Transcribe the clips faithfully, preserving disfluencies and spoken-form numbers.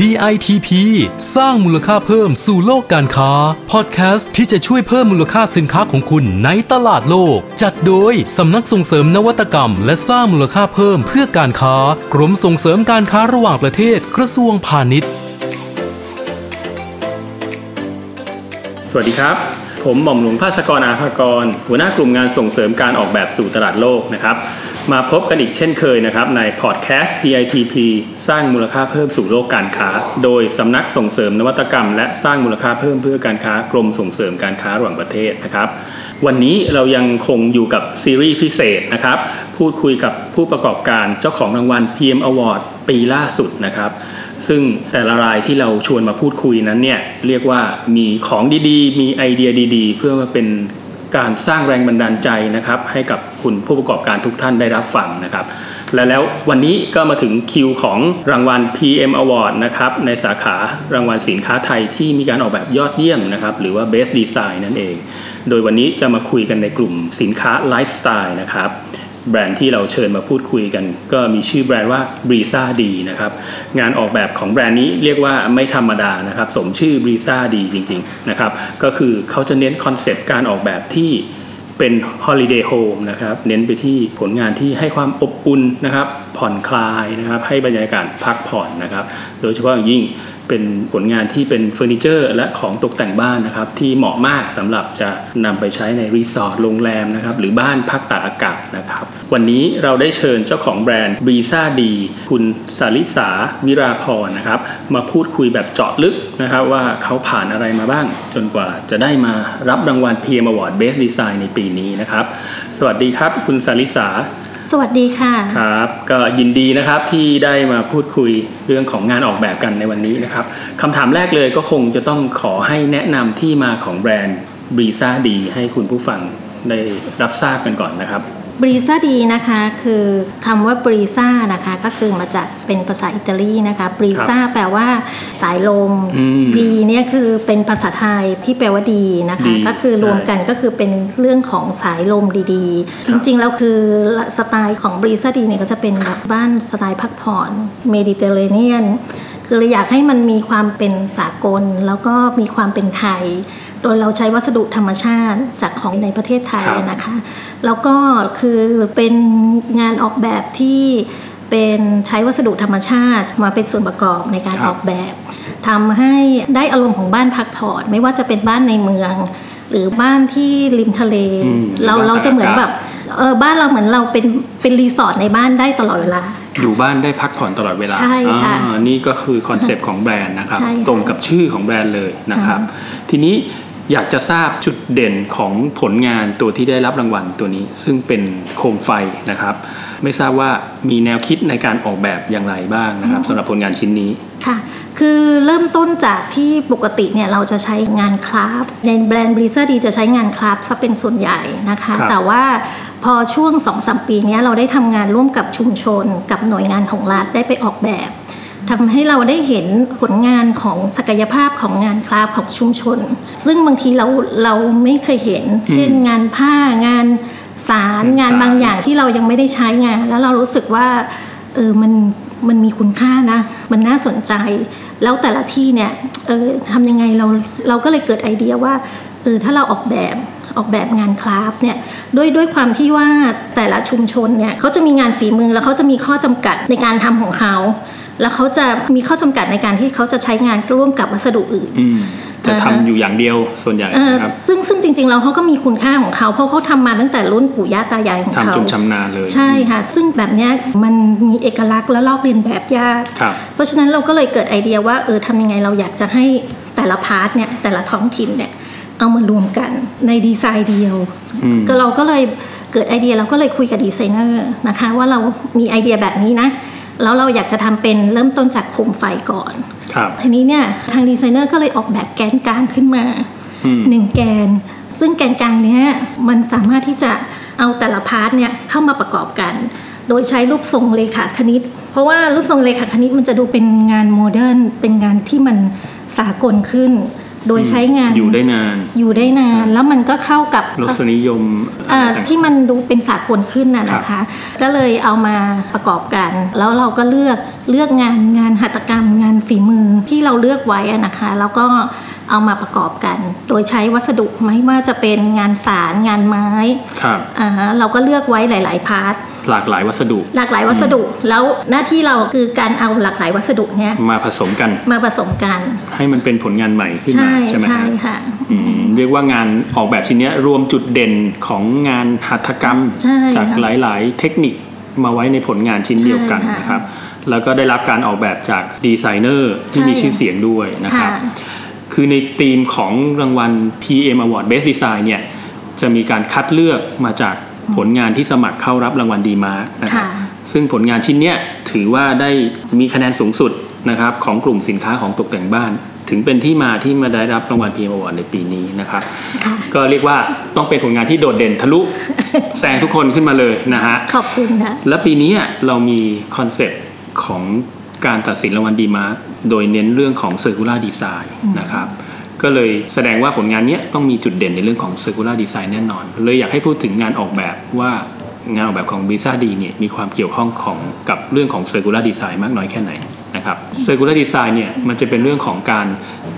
ดี ไอ ที พี สร้างมูลค่าเพิ่มสู่โลกการค้าพอดแคสต์ที่จะช่วยเพิ่มมูลค่าสินค้าของคุณในตลาดโลกจัดโดยสำนักส่งเสริมนวัตกรรมและสร้างมูลค่าเพิ่มเพื่อการค้ากรมส่งเสริมการค้าระหว่างประเทศกระทรวงพาณิชย์สวัสดีครับผมหม่อมหลวงภาสกรอาภากรหัวหน้ากลุ่มงานส่งเสริมการออกแบบสู่ตลาดโลกนะครับมาพบกันอีกเช่นเคยนะครับในพอดแคสต์ ดี ไอ ที พี สร้างมูลค่าเพิ่มสู่โลกการค้าโดยสำนักส่งเสริมนวัตกรรมและสร้างมูลค่าเพิ่มเพื่อการค้ากรมส่งเสริมการค้าระหว่างประเทศนะครับวันนี้เรายังคงอยู่กับซีรีส์พิเศษนะครับพูดคุยกับผู้ประกอบการเจ้าของรางวัล พี เอ็ม Award ปีล่าสุดนะครับซึ่งแต่ละรายที่เราชวนมาพูดคุยนั้นเนี่ยเรียกว่ามีของดีๆมีไอเดียดีๆเพื่อมาเป็นการสร้างแรงบันดาลใจนะครับให้กับคุณผู้ประกอบการทุกท่านได้รับฟังนะครับและแล้ววันนี้ก็มาถึงคิวของรางวัล พี เอ็ม Award นะครับในสาขารางวัลสินค้าไทยที่มีการออกแบบยอดเยี่ยมนะครับหรือว่า Best Design นั่นเองโดยวันนี้จะมาคุยกันในกลุ่มสินค้าไลฟ์สไตล์นะครับแบรนด์ที่เราเชิญมาพูดคุยกันก็มีชื่อแบรนด์ว่า Brezza Dee นะครับงานออกแบบของแบรนด์นี้เรียกว่าไม่ธรรมดานะครับสมชื่อ Brezza Dee จริงๆนะครับก็คือเขาจะเน้นคอนเซปต์การออกแบบที่เป็น Holiday Home นะครับเน้นไปที่ผลงานที่ให้ความอบอุ่นนะครับผ่อนคลายนะครับให้บรรยากาศพักผ่อนนะครับโดยเฉพาะอย่างยิ่งเป็นผลงานที่เป็นเฟอร์นิเจอร์และของตกแต่งบ้านนะครับที่เหมาะมากสำหรับจะนำไปใช้ในรีสอร์ทโรงแรมนะครับหรือบ้านพักตากอากาศนะครับวันนี้เราได้เชิญเจ้าของแบรนด์ Brezza Dee คุณสาลิสาวิราพรนะครับมาพูดคุยแบบเจาะลึกนะครับว่าเขาผ่านอะไรมาบ้างจนกว่าจะได้มารับรางวัล พี เอ็ม Award Best Design ในปีนี้นะครับสวัสดีครับคุณสาลิสาสวัสดีค่ะครับก็ยินดีนะครับที่ได้มาพูดคุยเรื่องของงานออกแบบกันในวันนี้นะครับคำถามแรกเลยก็คงจะต้องขอให้แนะนำที่มาของแบรนด์ Brezza Dee ให้คุณผู้ฟังได้รับทราบกันก่อนนะครับ Brezza Dee นะคะคือคำว่า Brezza นะคะก็คือมาจากเป็นภาษาอิตาลีนะคะ Brezza แปลว่าสายลม Dee เนี่ยคือเป็นภาษาไทยที่แปลว่าดีนะคะก็คือรวมกันก็คือเป็นเรื่องของสายลมดีๆจริงๆแล้วคือสไตล์ของ Brezza Dee เนี่ยก็จะเป็นแบบบ้านสไตล์พักผ่อนเมดิเตอร์เรเนียนคือเราอยากให้มันมีความเป็นสากลแล้วก็มีความเป็นไทยโดยเราใช้วัสดุธรรมชาติจากของในประเทศไทยนะคะแล้วก็คือเป็นงานออกแบบที่เป็นใช้วัสดุธรรมชาติมาเป็นส่วนประกอบในการออกแบบทำให้ได้อารมณ์ของบ้านพักผ่อนไม่ว่าจะเป็นบ้านในเมืองหรือบ้านที่ริมทะเลเราเราจะเหมือนแบบเออบ้านเราเหมือนเราเป็นเป็นรีสอร์ทในบ้านได้ตลอดเวลาอยู่บ้านได้พักผ่อนตลอดเวลาใช่ค่ะนี่ก็คือคอนเซปต์ของแบรนด์นะครับตรงกับชื่อของแบรนด์เลยนะครับทีนี้อยากจะทราบจุดเด่นของผลงานตัวที่ได้รับรางวัลตัวนี้ซึ่งเป็นโคมไฟนะครับไม่ทราบว่ามีแนวคิดในการออกแบบอย่างไรบ้างนะครับสำหรับผลงานชิ้นนี้ค่ะคือเริ่มต้นจากที่ปกติเนี่ยเราจะใช้งานคราฟต์ในแบรนด์ Brezza Dee จะใช้งานคราฟต์ซะเป็นส่วนใหญ่นะคะแต่ว่าพอช่วง สองสาม ปีนี้เราได้ทำงานร่วมกับชุมชนกับหน่วยงานของรัฐได้ไปออกแบบทำให้เราได้เห็นผลงานของศักยภาพของงานคราฟต์ของชุมชนซึ่งบางทีเราเราไม่เคยเห็นเช่นงานผ้างานสารงานบางอย่างที่เรายังไม่ได้ใช้งานแล้วเรารู้สึกว่าเออมันมันมีคุณค่านะมันน่าสนใจแล้วแต่ละที่เนี่ยเออทำยังไงเราเราก็เลยเกิดไอเดียว่าเออถ้าเราออกแบบออกแบบงานคราฟต์เนี่ยด้วยด้วยความที่ว่าแต่ละชุมชนเนี่ยเขาจะมีงานฝีมือแล้วเขาจะมีข้อจำกัดในการทำของเขาแล้วเขาจะมีข้อจำกัดในการที่เขาจะใช้งานร่วมกับวัสดุอื่นจะทำอยู่อย่างเดียวส่วนใหญ่นะครับซึ่งซึ่งจริงๆแล้วเขาก็มีคุณค่าของเขาเพราะเขาทำมาตั้งแต่รุ่นปู่ย่าตายายของเขาทำจนชำนาญเลยใช่ค่ะซึ่งแบบนี้มันมีเอกลักษณ์และลอกเลียนแบบยากเพราะฉะนั้นเราก็เลยเกิดไอเดียว่าเออทำยังไงเราอยากจะให้แต่ละพาร์ทเนี่ยแต่ละท้องถิ่นเนี่ยเอามารวมกันในดีไซน์เดียวก็เราก็เลยเกิดไอเดียเราก็เลยคุยกับดีไซเนอร์นะคะว่าเรามีไอเดียแบบนี้นะแล้วเราอยากจะทำเป็นเริ่มต้นจากโคมไฟก่อนทีนี้เนี่ยทางดีไซเนอร์ก็เลยออกแบบแกนกลางขึ้นมาหนึ่งแกนซึ่งแกนกลางเนี้ยมันสามารถที่จะเอาแต่ละพาร์ทเนี่ยเข้ามาประกอบกันโดยใช้รูปทรงเรขาคณิตเพราะว่ารูปทรงเรขาคณิตมันจะดูเป็นงานโมเดิร์นเป็นงานที่มันสากลขึ้น โดยใช้งานอยู่ได้นานอยู่ได้นานแล้วมันก็เข้ากับรสนิยมที่มันดูเป็นสากลขึ้นน่ะนะคะก็เลยเอามาประกอบกันแล้วเราก็เลือกเลือกงานงานหัตถกรรมงานฝีมือที่เราเลือกไว้นะคะแล้วก็เอามาประกอบกันโดยใช้วัสดุไม่ว่าจะเป็นงานสารงานไม้ครับอ่าเราก็เลือกไว้หลายๆพาร์ทหลากหลายวัสดุหลากหลายวัสดุแล้วหน้าที่เราคือการเอาหลากหลายวัสดุเนี่ยมาผสมกันมาผสมกันให้มันเป็นผลงานใหม่ขึ้นมาใช่ไหมใช่ค่ะเรียกว่างานออกแบบชิ้นนี้รวมจุดเด่นของงานหัตถกรรมจากหลายๆเทคนิคมาไว้ในผลงานชิ้นเดียวกันนะครับแล้วก็ได้รับการออกแบบจากดีไซเนอร์ที่มีชื่อเสียงด้วยนะครับคือในธีมของรางวัล พี เอ็ม Award Best Design เนี่ยจะมีการคัดเลือกมาจากผลงานที่สมัครเข้ารับรางวัลดีมาร์กนะครับซึ่งผลงานชิ้นเนี้ยถือว่าได้มีคะแนนสูงสุดนะครับของกลุ่มสินค้าของตกแต่งบ้านถึงเป็นที่มาที่มาได้รับรางวัล พี เอ็ม Award ในปีนี้นะครับก็เรียกว่าต้องเป็นผลงานที่โดดเด่นทะลุแซงทุกคนขึ้นมาเลยนะฮะขอบคุณนะและปีนี้เรามีคอนเซ็ปต์ของการตัดสินรางวัลดีมาร์กโดยเน้นเรื่องของ Circular Design นะครับก็เลยแสดงว่าผลงานนี้ต้องมีจุดเด่นในเรื่องของ Circular Design แน่นอนเลยอยากให้พูดถึงงานออกแบบว่างานออกแบบของ Brezza Dee เนี่ยมีความเกี่ยวข้องของกับเรื่องของ Circular Design มากน้อยแค่ไหนนะครับ Circular Design เนี่ยมันจะเป็นเรื่องของการ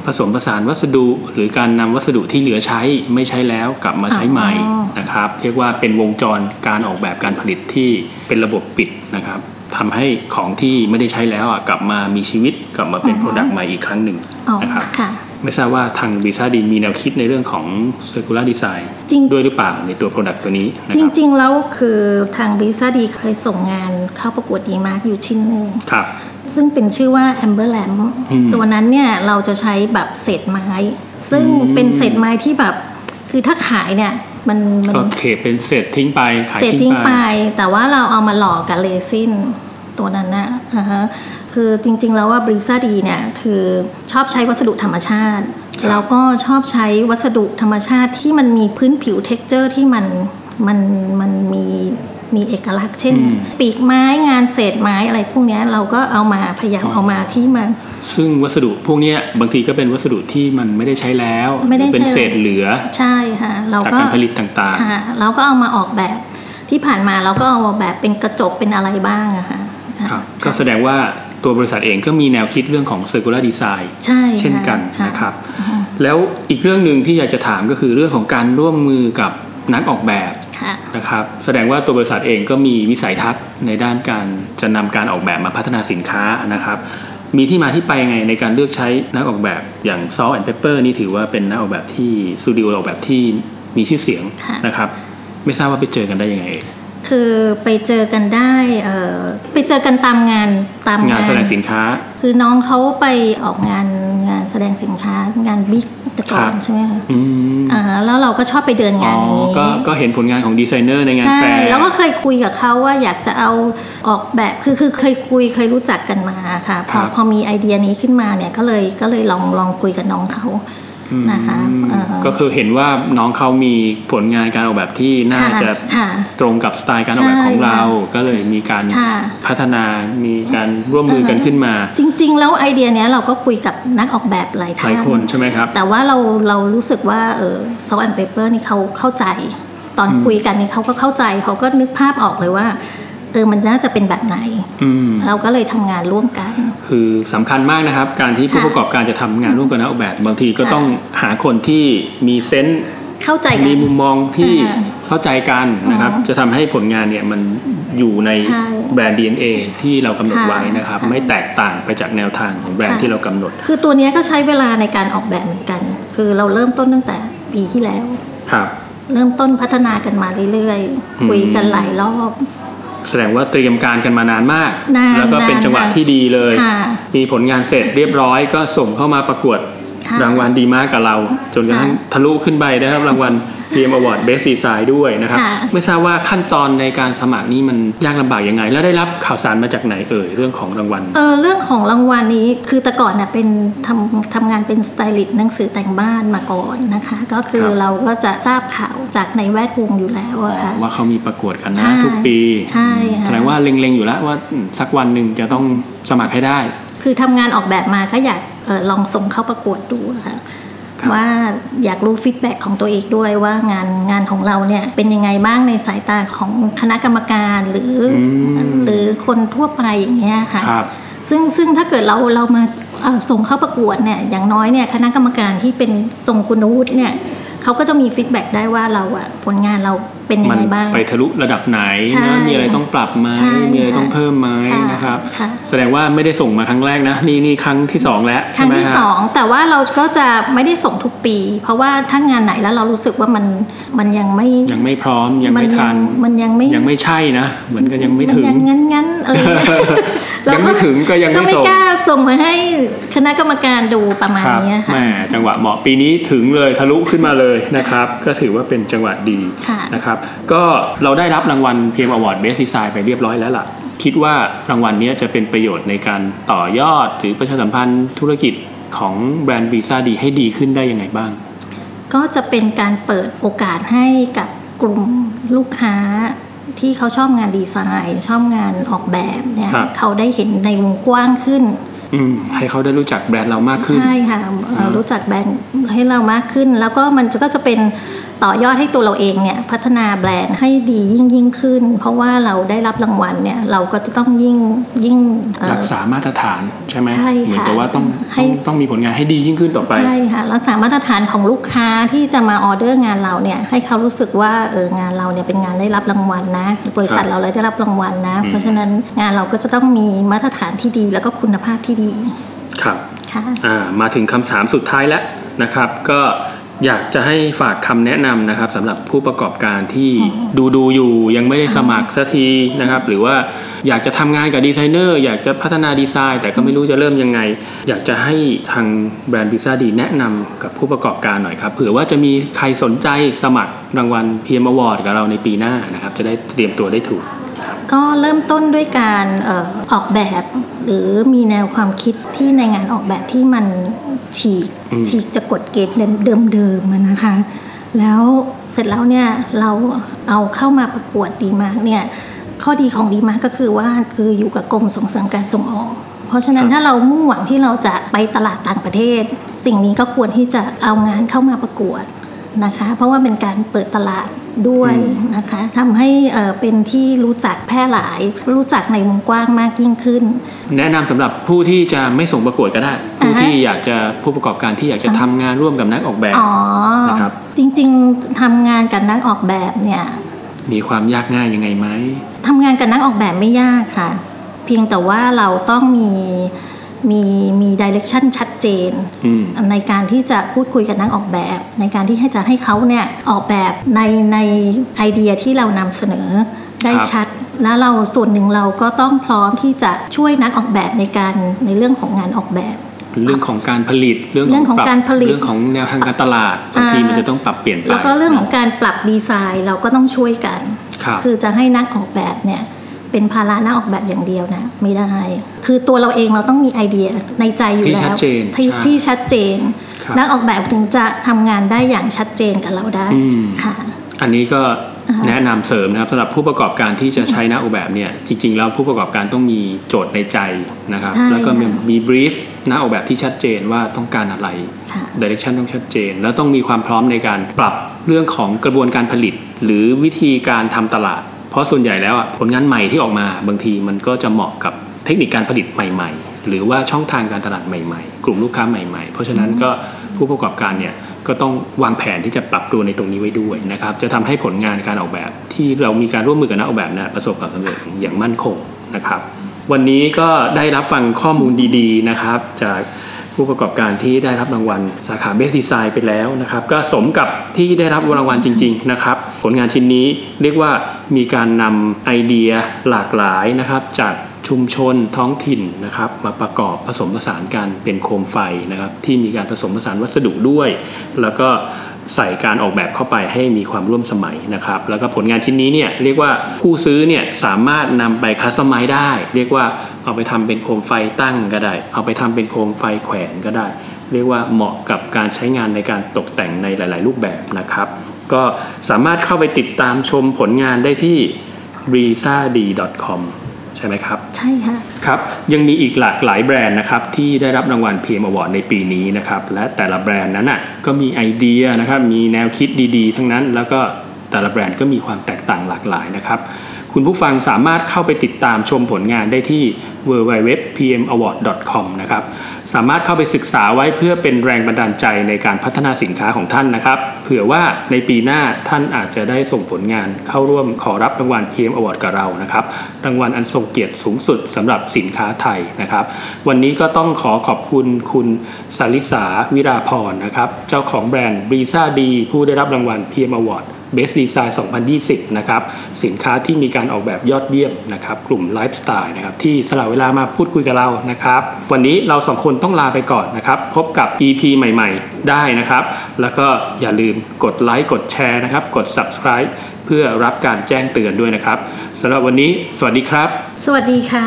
ผสมผสานวัสดุหรือการนำวัสดุที่เหลือใช้ไม่ใช้แล้วกลับมาใช้ใหม่นะครับเรียกว่าเป็นวงจรการออกแบบการผลิตที่เป็นระบบปิดนะครับทำให้ของที่ไม่ได้ใช้แล้วอ่ะกลับมามีชีวิตกลับมาเป็น product ใหม่อีกครั้งหนึ่งนะครับไม่ทราบว่าทาง Brezza Dee มีแนวคิดในเรื่องของ Circular Design ด้วยหรือเปล่าในตัว product ตัวนี้จริงๆแล้วคือทาง Brezza Dee เคยส่งงานเข้าประกวดดีมากอยู่ชิ้นนึงซึ่งเป็นชื่อว่า Amber Lam ตัวนั้นเนี่ยเราจะใช้แบบเศษไม้ซึ่งเป็นเศษไม้ที่แบบคือถ้าขายเนี่ยมันก็เทเป็นเศษทิ้งไปขายทิ้งไปแต่ว่าเราเอามาหล่อกับเรซินตัวนั้นนะคือจริงๆแล้วว่า Brezza Dee เนี่ยคือชอบใช้วัสดุธรรมชาติแล้วก็ชอบใช้วัสดุธรรมชาติที่มันมีพื้นผิวเท็กเจอร์ที่มันมันมันมีมีเอกลักษณ์เช่นปีกไม้งานเศษไม้อะไรพวกนี้เราก็เอามาพยายามเอามาที่มาซึ่งวัสดุพวกนี้บางทีก็เป็นวัสดุที่มันไม่ได้ใช้แล้วเป็นเศษเหลือใช่ค่ะเราก็การผลิตต่างๆเราก็เอามาออกแบบที่ผ่านมาเราก็เอามาแบบเป็นกระจกเป็นอะไรบ้างอะค่ะก็แสดงว่าตัวบริษัทเองก็มีแนวคิดเรื่องของ Circular Design เช่นกันนะครับแล้วอีกเรื่องนึงที่อยากจะถามก็คือเรื่องของการร่วมมือกับนักออกแบบนะครับแสดงว่าตัวบริษัทเองก็มีวิสัยทัศน์ในด้านการจะนำการออกแบบมาพัฒนาสินค้านะครับมีที่มาที่ไปยังไงในการเลือกใช้นักออกแบบอย่าง Sawn Paper นี่ถือว่าเป็นนักออกแบบที่สตูดิโอออกแบบที่มีชื่อเสียงนะครับไม่ทราบว่าไปเจอกันได้ยังไงคือไปเจอกันได้ไปเจอกันตามงานตามงานแสดงสินค้าคือน้องเขาไปออกงานงานแสดงสินค้างานบิ๊กแต่ก่อนใช่ไหมคะอ่าแล้วเราก็ชอบไปเดินงานนี้ก็ก็เห็นผลงานของดีไซเนอร์ในงานแฟร์แล้วก็เคยคุยกับเขาว่าอยากจะเอาออกแบบคือคือเคยคุยเคยรู้จักกันมาค่ะพอพอมีไอเดียนี้ขึ้นมาเนี่ยก็เลยก็เลยลองลองคุยกับน้องเขานะคะก็คือเห็นว่าน้องเขามีผลงานการออกแบบที่น่าจะตรงกับสไตล์การออกแบบของเราก็เลยมีการพัฒนามีการร่วมมือกันขึ้นมาจริงๆแล้วไอเดียเนี้ยเราก็คุยกับนักออกแบบหลายท่านหลายคนใช่ไหมครับแต่ว่าเราเรารู้สึกว่าเออ Sawn and Paper นี่เขาเข้าใจตอนคุยกันนี่เขาก็เข้าใจเขาก็นึกภาพออกเลยว่าเออมันน่าจะเป็นแบบไหนเราก็เลยทำงานร่วมกันคือสำคัญมากนะครับการที่ผู้ประกอบการจะทำงานร่วมกันนักออกแบบบางทีก็ต้องหาคนที่มีเซนส์เข้าใจมีมุมมองที่เข้าใจกันนะครับจะทำให้ผลงานเนี่ยมันอยู่ในแบรนด์ ดี เอ็น เอ ที่เรากำหนดไว้นะครับไม่แตกต่างไปจากแนวทางของแบรนด์ที่เรากำหนดคือตัวนี้ก็ใช้เวลาในการออกแบบเหมือนกันคือเราเริ่มต้นตั้งแต่ปีที่แล้วเริ่มต้นพัฒนากันมาเรื่อยๆคุยกันหลายรอบแสดงว่าเตรียมการกันมานานมากแล้วก็เป็นจังหวะที่ดีเลยมีผลงานเสร็จเรียบร้อยก็ส่งเข้ามาประกวดรางวัลดีมากกับเราจนกระทั่งทะลุขึ้นไปได้รับรางวัล พี เอ็ม Award Best Design ด้วยนะครับไม่ทราบว่าขั้นตอนในการสมัครนี่มันยากลำบากยังไงแล้วได้รับข่าวสารมาจากไหนเอ่ยเรื่องของรางวัลเออเรื่องของรางวัลนี้คือแต่ก่อนน่ะเป็นทำทำงานเป็นสไตลิสต์หนังสือแต่งบ้านมาก่อนนะคะก็คือเราก็จะทราบข่าวจากในแวดวงอยู่แล้วค่ะว่าเขามีประกวดกันนะทุกปีใช่แสดงว่าเล็งๆอยู่แล้วว่าสักวันนึงจะต้องสมัครให้ได้คือทำงานออกแบบมาก็อยากลองส่งเข้าประกวดดูค่ะ ว่าอยากรู้ฟีดแบ็กของตัวเองด้วยว่างานงานของเราเนี่ยเป็นยังไงบ้างในสายตาของคณะกรรมการหรือหรือคนทั่วไปอย่างเงี้ยค่ะซึ่งซึ่งถ้าเกิดเราเรามาส่งเข้าประกวดเนี่ยอย่างน้อยเนี่ยคณะกรรมการที่เป็นทรงคุณวุฒิเนี่ยเขาก็จะมีฟีดแบ็กได้ว่าเราอะผลงานเราเป็นยังไงบ้างไปทะลุระดับไหนนะมีอะไรต้องปรับไหมมีอะไรต้องเพิ่มไหมนะครับแสดงว่าไม่ได้ส่งมาครั้งแรกนะนี่นี่ครั้งที่สองแล้วครั้งที่สองแต่ว่าเราก็จะไม่ได้ส่งทุกปีเพราะว่าถ้างานไหนแล้วเรารู้สึกว่ามันมันยังไม่ยังไม่พร้อมยังไม่ทันมันยังไม่ยังไม่ใช่นะเหมือนกันยังไม่ถึงยังงั้นงั้นอะไรยังไม่ถึงก็ยังไม่ส่งก็ไม่กล้าส่งมาให้คณะกรรมการดูประมาณนี้ค่ะแหมจังหวะเหมาะปีนี้ถึงเลยทะลุขึ้นมาเลยนะครับก็ถือว่าเป็นจังหวะดีนะครับก็เราได้รับรางวัล พี เอ็ม Award Best Design ไปเรียบร้อยแล้วล่ะคิดว่ารางวัล นี้จะเป็นประโยชน์ในการต่อยอดหรือประชาสัมพันธ์ธุรกิจของแบรนด์ Brezza Dee ให้ดีขึ้นได้ยังไงบ้างก็จะเป็นการเปิดโอกาสให้กับกลุ่มลูกค้าที่เขาชอบงานดีไซน์ชอบงานออกแบบเนี่ยเขาได้เห็นในวงกว้างขึ้นให้เขาได้รู้จักแบรนด์เรามากขึ้นใช่ค่ะรู้จักแบรนด์ให้เรามากขึ้นแล้วก็มันก็จะเป็นต่อยอดให้ตัวเราเองเนี่ยพัฒนาแบรนด์ให้ดียิ่งยิ่งขึ้นเพราะว่าเราได้รับรางวัลเนี่ยเราก็จะต้องยิ่งยิ่งรักษามาตรฐานใช่ไหมใช่ค่ะเหมือนกับว่าต้องต้องมีผลงานให้ดียิ่งขึ้นต่อไปใช่ค่ะรักษามาตรฐานของลูกค้าที่จะมาออเดอร์งานเราเนี่ยให้เขารู้สึกว่าเอองานเราเนี่ยเป็นงานได้รับรางวัลนะบริษัทเราได้รับรางวัลนะเพราะฉะนั้นงานเราก็จะต้องมีมาตรฐานที่ดีแล้วก็คุณภาพที่ดีครับค่ะมาถึงคำถามสุดท้ายแล้วนะครับก็อยากจะให้ฝากคำแนะนำนะครับสำหรับผู้ประกอบการที่ดูดูอยู่ยังไม่ได้สมัครสักทีนะครับหรือว่าอยากจะทำงานกับดีไซเนอร์อยากจะพัฒนาดีไซน์แต่ก็ไม่รู้จะเริ่มยังไงอยากจะให้ทางแบรนด์ Brezza Dee แนะนำกับผู้ประกอบการหน่อยครับเผื่อว่าจะมีใครสนใจสมัครรางวัล พี เอ็ม Award กับเราในปีหน้านะครับจะได้เตรียมตัวได้ถูกก็เริ่มต้นด้วยการเอ่อออกแบบหรือมีแนวความคิดที่ในงานออกแบบที่มันฉีกฉีกจากกฎเกณฑ์เดิมๆมานะคะแล้วเสร็จแล้วเนี่ยเราเอาเข้ามาประกวดดีมาร์กเนี่ยข้อดีของดีมาร์กก็คือว่าคืออยู่กับกรมส่งเสริมการส่งออกเพราะฉะนั้นถ้าเรามุ่งหวังที่เราจะไปตลาดต่างประเทศสิ่งนี้ก็ควรที่จะเอางานเข้ามาประกวดนะคะเพราะว่าเป็นการเปิดตลาดด้วยนะคะทำให้เป็นที่รู้จักแพร่หลายรู้จักในวงกว้างมากยิ่งขึ้นแนะนำสำหรับผู้ที่จะไม่ส่งประกวดก็ได้ผู้ที่อยากจะผู้ประกอบการที่อยากจะทำงานร่วมกับนักออกแบบนะครับจริงๆทำงานกับนักออกแบบเนี่ยมีความยากง่ายยังไงไหมทำงานกับนักออกแบบไม่ยากค่ะเพียงแต่ว่าเราต้องมีมีมีไดเรคชั่นชัดเจนในการที่จะพูดคุยกับนักออกแบบในการที่ให้จะให้เขาเนี่ยออกแบบในในไอเดียที่เรานำเสนอได้ชัดแล้วเราส่วนหนึ่งเราก็ต้องพร้อมที่จะช่วยนักออกแบบในการในเรื่องของงานออกแบบเรื่องของการผลิตเรื่องของการผลิตเรื่องของแนวทางการตลาดบางทีมันจะต้องปรับเปลี่ยนไปแล้วก็เรื่องของการปรับดีไซน์เราก็ต้องช่วยกันคือจะให้นักออกแบบเนี่ยเป็นภาระหน้าออกแบบอย่างเดียวนะไม่ได้คือตัวเราเองเราต้องมีไอเดียในใจอยู่แล้วที่ชัดเจนนักออกแบบถึงจะทำงานได้อย่างชัดเจนกับเราได้ค่ะอันนี้ก็แนะนำเสริมนะครับสำหรับผู้ประกอบการที่จะใช้นักออกแบบเนี่ยจริงๆแล้วผู้ประกอบการต้องมีโจทย์ในใจนะครับแล้วก็มีบรีฟนักออกแบบที่ชัดเจนว่าต้องการอะไรไดเรคชั่นต้องชัดเจนแล้วต้องมีความพร้อมในการปรับเรื่องของกระบวนการผลิตหรือวิธีการทำตลาดเพราะส่วนใหญ่แล้วอ่ะผลงานใหม่ที่ออกมาบางทีมันก็จะเหมาะกับเทคนิคการผลิตใหม่ๆหรือว่าช่องทางการตลาดใหม่ๆกลุ่มลูกค้าใหม่ๆเพราะฉะนั้นก็ผู้ประกอบการเนี่ยก็ต้องวางแผนที่จะปรับตัวในตรงนี้ไว้ด้วยนะครับจะทำให้ผลงานการออกแบบที่เรามีการร่วมมือกับนักออกแบบนะประสบความสำเร็จอย่างมั่นคงนะครับวันนี้ก็ได้รับฟังข้อมูลดีๆนะครับจากผู้ประกอบการที่ได้รับรางวัลสาขา Best Design ไปแล้วนะครับก็สมกับที่ได้รับรางวัลจริงๆนะครับผลงานชิ้นนี้เรียกว่ามีการนำไอเดียหลากหลายนะครับจากชุมชนท้องถิ่นนะครับมาประกอบผสมผสานกันเป็นโคมไฟนะครับที่มีการผสมผสานวัสดุด้วยแล้วก็ใส่การออกแบบเข้าไปให้มีความร่วมสมัยนะครับแล้วก็ผลงานชิ้นนี้เนี่ยเรียกว่าผู้ซื้อเนี่ยสามารถนำไปคัสตอมไมซ์ได้เรียกว่าเอาไปทำเป็นโคมไฟตั้งก็ได้เอาไปทำเป็นโคมไฟแขวนก็ได้เรียกว่าเหมาะกับการใช้งานในการตกแต่งในหลายๆรูปแบบนะครับก็สามารถเข้าไปติดตามชมผลงานได้ที่ ริซาด ดี ดอท คอม ใช่ไหมครับใช่ค่ะครับยังมีอีกหลากหลายแบรนด์นะครับที่ได้รับรางวัล พี เอ็ม Award ในปีนี้นะครับและแต่ละแบรนด์นั้นน่ะก็มีไอเดียนะครับมีแนวคิดดีๆทั้งนั้นแล้วก็แต่ละแบรนด์ก็มีความแตกต่างหลากหลายนะครับคุณผู้ฟังสามารถเข้าไปติดตามชมผลงานได้ที่ ดับเบิลยู ดับเบิลยู ดับเบิลยู ดอท พี เอ็ม อวอร์ด ดอท คอม นะครับสามารถเข้าไปศึกษาไว้เพื่อเป็นแรงบันดาลใจในการพัฒนาสินค้าของท่านนะครับเผื่อว่าในปีหน้าท่านอาจจะได้ส่งผลงานเข้าร่วมขอรับรางวัล พี เอ็ม Award กับเรานะครับรางวัลอันทรงเกียรติสูงสุดสำหรับสินค้าไทยนะครับวันนี้ก็ต้องขอขอบคุณคุณสาริสาวิราพรนะครับเจ้าของแบรนด์ Brezza Dee ผู้ได้รับรางวัล พี เอ็ม Award Best Design สองพันยี่สิบนะครับสินค้าที่มีการออกแบบยอดเยี่ยมนะครับกลุ่มไลฟ์สไตล์นะครับที่สละเวลามาพูดคุยกับเรานะครับวันนี้เราสองคนต้องลาไปก่อนนะครับพบกับ อี พี ใหม่ๆได้นะครับแล้วก็อย่าลืมกดไลค์กดแชร์นะครับกด Subscribe เพื่อรับการแจ้งเตือนด้วยนะครับสำหรับวันนี้สวัสดีครับสวัสดีค่ะ